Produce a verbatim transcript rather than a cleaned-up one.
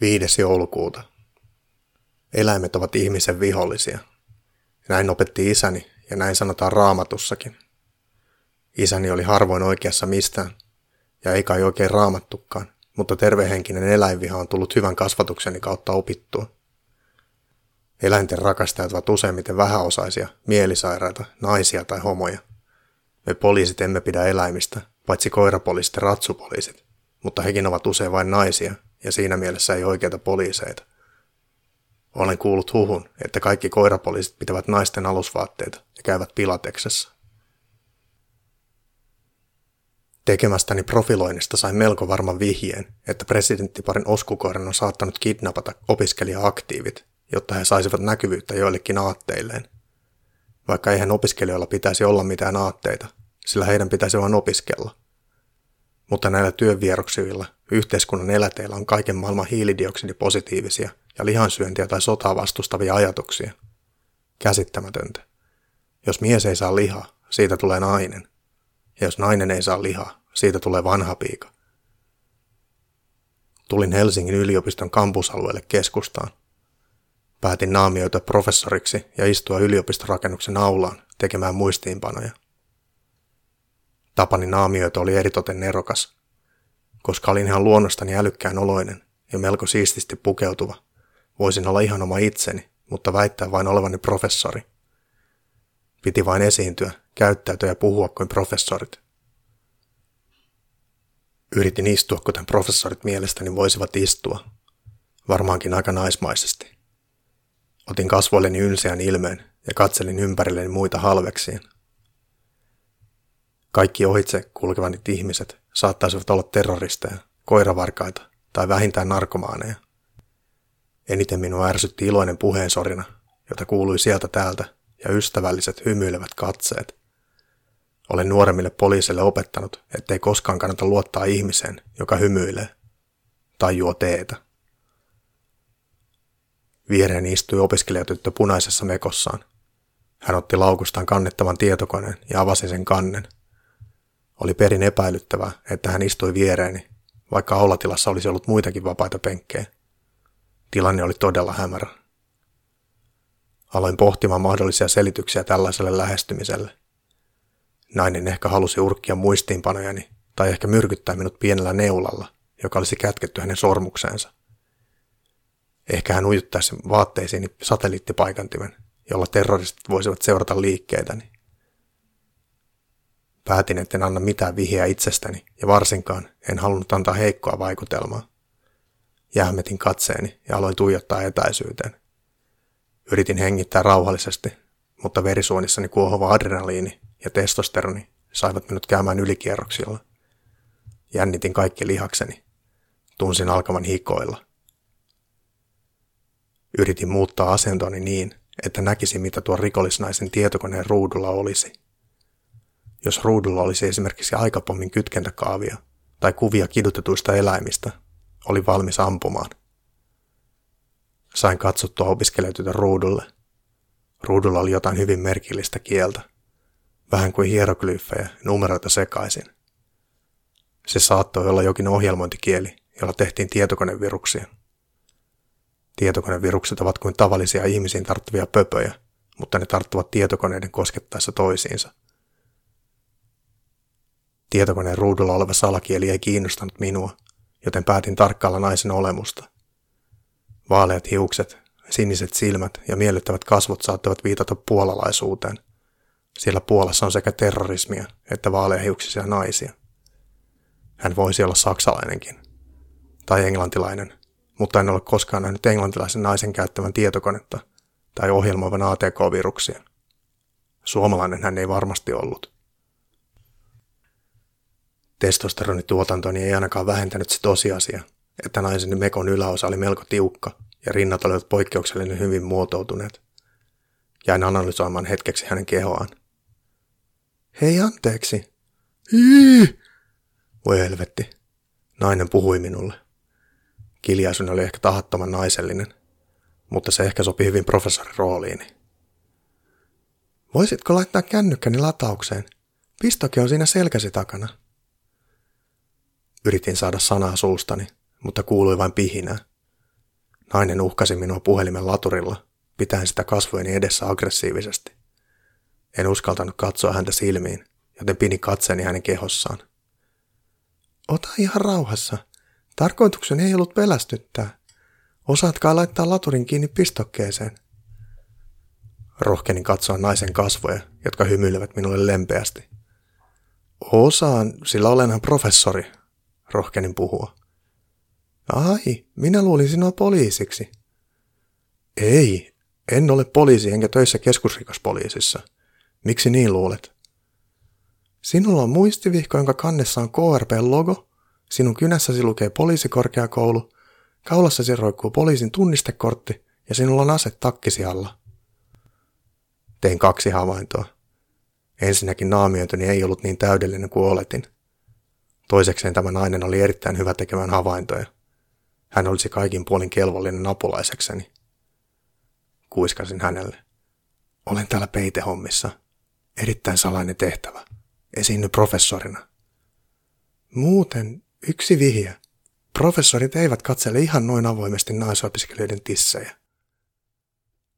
viides joulukuuta. Eläimet ovat ihmisen vihollisia. Näin opetti isäni, ja näin sanotaan Raamatussakin. Isäni oli harvoin oikeassa mistään, ja ei kai oikein raamattukaan, mutta tervehenkinen eläinviha on tullut hyvän kasvatukseni kautta opittua. Eläinten rakastajat ovat useimmiten vähäosaisia, mielisairaita, naisia tai homoja. Me poliisit emme pidä eläimistä, paitsi koirapoliisit ja ratsupoliisit, mutta hekin ovat usein vain naisia, ja siinä mielessä ei oikeita poliiseita. Olen kuullut huhun, että kaikki koirapoliisit pitävät naisten alusvaatteita ja käyvät pilateksessa. Tekemästäni profiloinnista sain melko varman vihjeen, että presidenttiparin oskukoiran on saattanut kidnapata opiskelija-aktiivit, jotta he saisivat näkyvyyttä joillekin aatteilleen. Vaikka eihän opiskelijoilla pitäisi olla mitään aatteita, sillä heidän pitäisi vain opiskella. Mutta näillä työvieroksivilla, yhteiskunnan eläteillä on kaiken maailman hiilidioksidipositiivisia ja lihansyöntiä tai sotaa vastustavia ajatuksia. Käsittämätöntä. Jos mies ei saa lihaa, siitä tulee nainen. Ja jos nainen ei saa lihaa, siitä tulee vanha piika. Tulin Helsingin yliopiston kampusalueelle keskustaan. Päätin naamioitua professoriksi ja istua yliopistorakennuksen aulaan tekemään muistiinpanoja. Tapani naamioita oli eritoten nerokas. Koska olin ihan luonnostani älykkään oloinen ja melko siististi pukeutuva, voisin olla ihan oma itseni, mutta väittää vain olevani professori. Piti vain esiintyä, käyttäytyä ja puhua kuin professorit. Yritin istua, kuten professorit mielestäni voisivat istua. Varmaankin aika naismaisesti. Otin kasvoilleni ylseän ilmeen ja katselin ympärilleni muita halveksien. Kaikki ohitse kulkevat ihmiset saattaisivat olla terroristeja, koiravarkaita tai vähintään narkomaaneja. Eniten minua ärsytti iloinen puheensorina, jota kuului sieltä täältä, ja ystävälliset hymyilevät katseet. Olen nuoremmille poliisille opettanut, ettei koskaan kannata luottaa ihmiseen, joka hymyilee tai juo teetä. Viereeni istui opiskelijatyttö punaisessa mekossaan. Hän otti laukustaan kannettavan tietokoneen ja avasi sen kannen. Oli perin epäilyttävää, että hän istui viereeni, vaikka aulatilassa olisi ollut muitakin vapaita penkkejä. Tilanne oli todella hämärä. Aloin pohtimaan mahdollisia selityksiä tällaiselle lähestymiselle. Nainen ehkä halusi urkkia muistiinpanojani tai ehkä myrkyttää minut pienellä neulalla, joka olisi kätketty hänen sormukseensa. Ehkä hän ujuttaisi vaatteisiini satelliittipaikantimen, jolla terroristit voisivat seurata liikkeitäni. Päätin, etten anna mitään vihjeä itsestäni ja varsinkaan en halunnut antaa heikkoa vaikutelmaa. Jähmetin katseeni ja aloin tuijottaa etäisyyteen. Yritin hengittää rauhallisesti, mutta verisuonissani kuohova adrenaliini ja testosteroni saivat minut käymään ylikierroksilla. Jännitin kaikki lihakseni. Tunsin alkavan hikoilla. Yritin muuttaa asentoni niin, että näkisin, mitä tuo rikollisnaisen tietokoneen ruudulla olisi. Jos ruudulla olisi esimerkiksi aikapommin kytkentäkaavia tai kuvia kidutetuista eläimistä, oli valmis ampumaan. Sain katsottua opiskelijatytön ruudulle. Ruudulla oli jotain hyvin merkillistä kieltä, vähän kuin hieroglyfejä numeroita sekaisin. Se saattoi olla jokin ohjelmointikieli, jolla tehtiin tietokoneviruksia. Tietokonevirukset ovat kuin tavallisia ihmisiin tarttuvia pöpöjä, mutta ne tarttuvat tietokoneiden koskettaessa toisiinsa. Tietokoneen ruudulla oleva salakieli ei kiinnostanut minua, joten päätin tarkkailla naisen olemusta. Vaaleat hiukset, siniset silmät ja miellyttävät kasvot saattavat viitata puolalaisuuteen, sillä Puolassa on sekä terrorismia että vaaleahiuksisia naisia. Hän voisi olla saksalainenkin, tai englantilainen, mutta en ole koskaan nähnyt englantilaisen naisen käyttävän tietokonetta tai ohjelmoivan A T K-viruksia. Suomalainen hän ei varmasti ollut. Testosteronituotantoni ei ainakaan vähentänyt se tosiasia, että naiseni mekon yläosa oli melko tiukka ja rinnat olivat poikkeuksellinen hyvin muotoutuneet. Jäin analysoimaan hetkeksi hänen kehoaan. Hei, anteeksi. Hii! Voi helvetti. Nainen puhui minulle. Kiljaisuni oli ehkä tahattoman naisellinen, mutta se ehkä sopi hyvin professorin rooliini. Voisitko laittaa kännykkäni lataukseen? Pistoke on siinä selkäsi takana. Yritin saada sanaa suustani, mutta kuului vain pihinää. Nainen uhkasi minua puhelimen laturilla, pitäen sitä kasvojeni edessä aggressiivisesti. En uskaltanut katsoa häntä silmiin, joten pidin katseeni hänen kehossaan. Ota ihan rauhassa. Tarkoitukseni ei ollut pelästyttää. Osaatkaa laittaa laturin kiinni pistokkeeseen. Rohkenin katsoa naisen kasvoja, jotka hymyilevät minulle lempeästi. Osaan, sillä olenhan professori, rohkenin puhua. Ai, minä luulin sinua poliisiksi. Ei, en ole poliisi enkä töissä keskusrikospoliisissa. Miksi niin luulet? Sinulla on muistivihko, jonka kannessa on K R P-logo, sinun kynässäsi lukee poliisikorkeakoulu, kaulassasi roikkuu poliisin tunnistekortti ja sinulla on ase takkisi alla. Tein kaksi havaintoa. Ensinnäkin naamiointini ei ollut niin täydellinen kuin oletin. Toisekseen tämä nainen oli erittäin hyvä tekemään havaintoja. Hän olisi kaikin puolin kelvollinen apulaisekseni. Kuiskasin hänelle. Olen täällä peitehommissa. Erittäin salainen tehtävä. Esiinny professorina. Muuten yksi vihje. Professorit eivät katsele ihan noin avoimesti naisopiskelijoiden tissejä.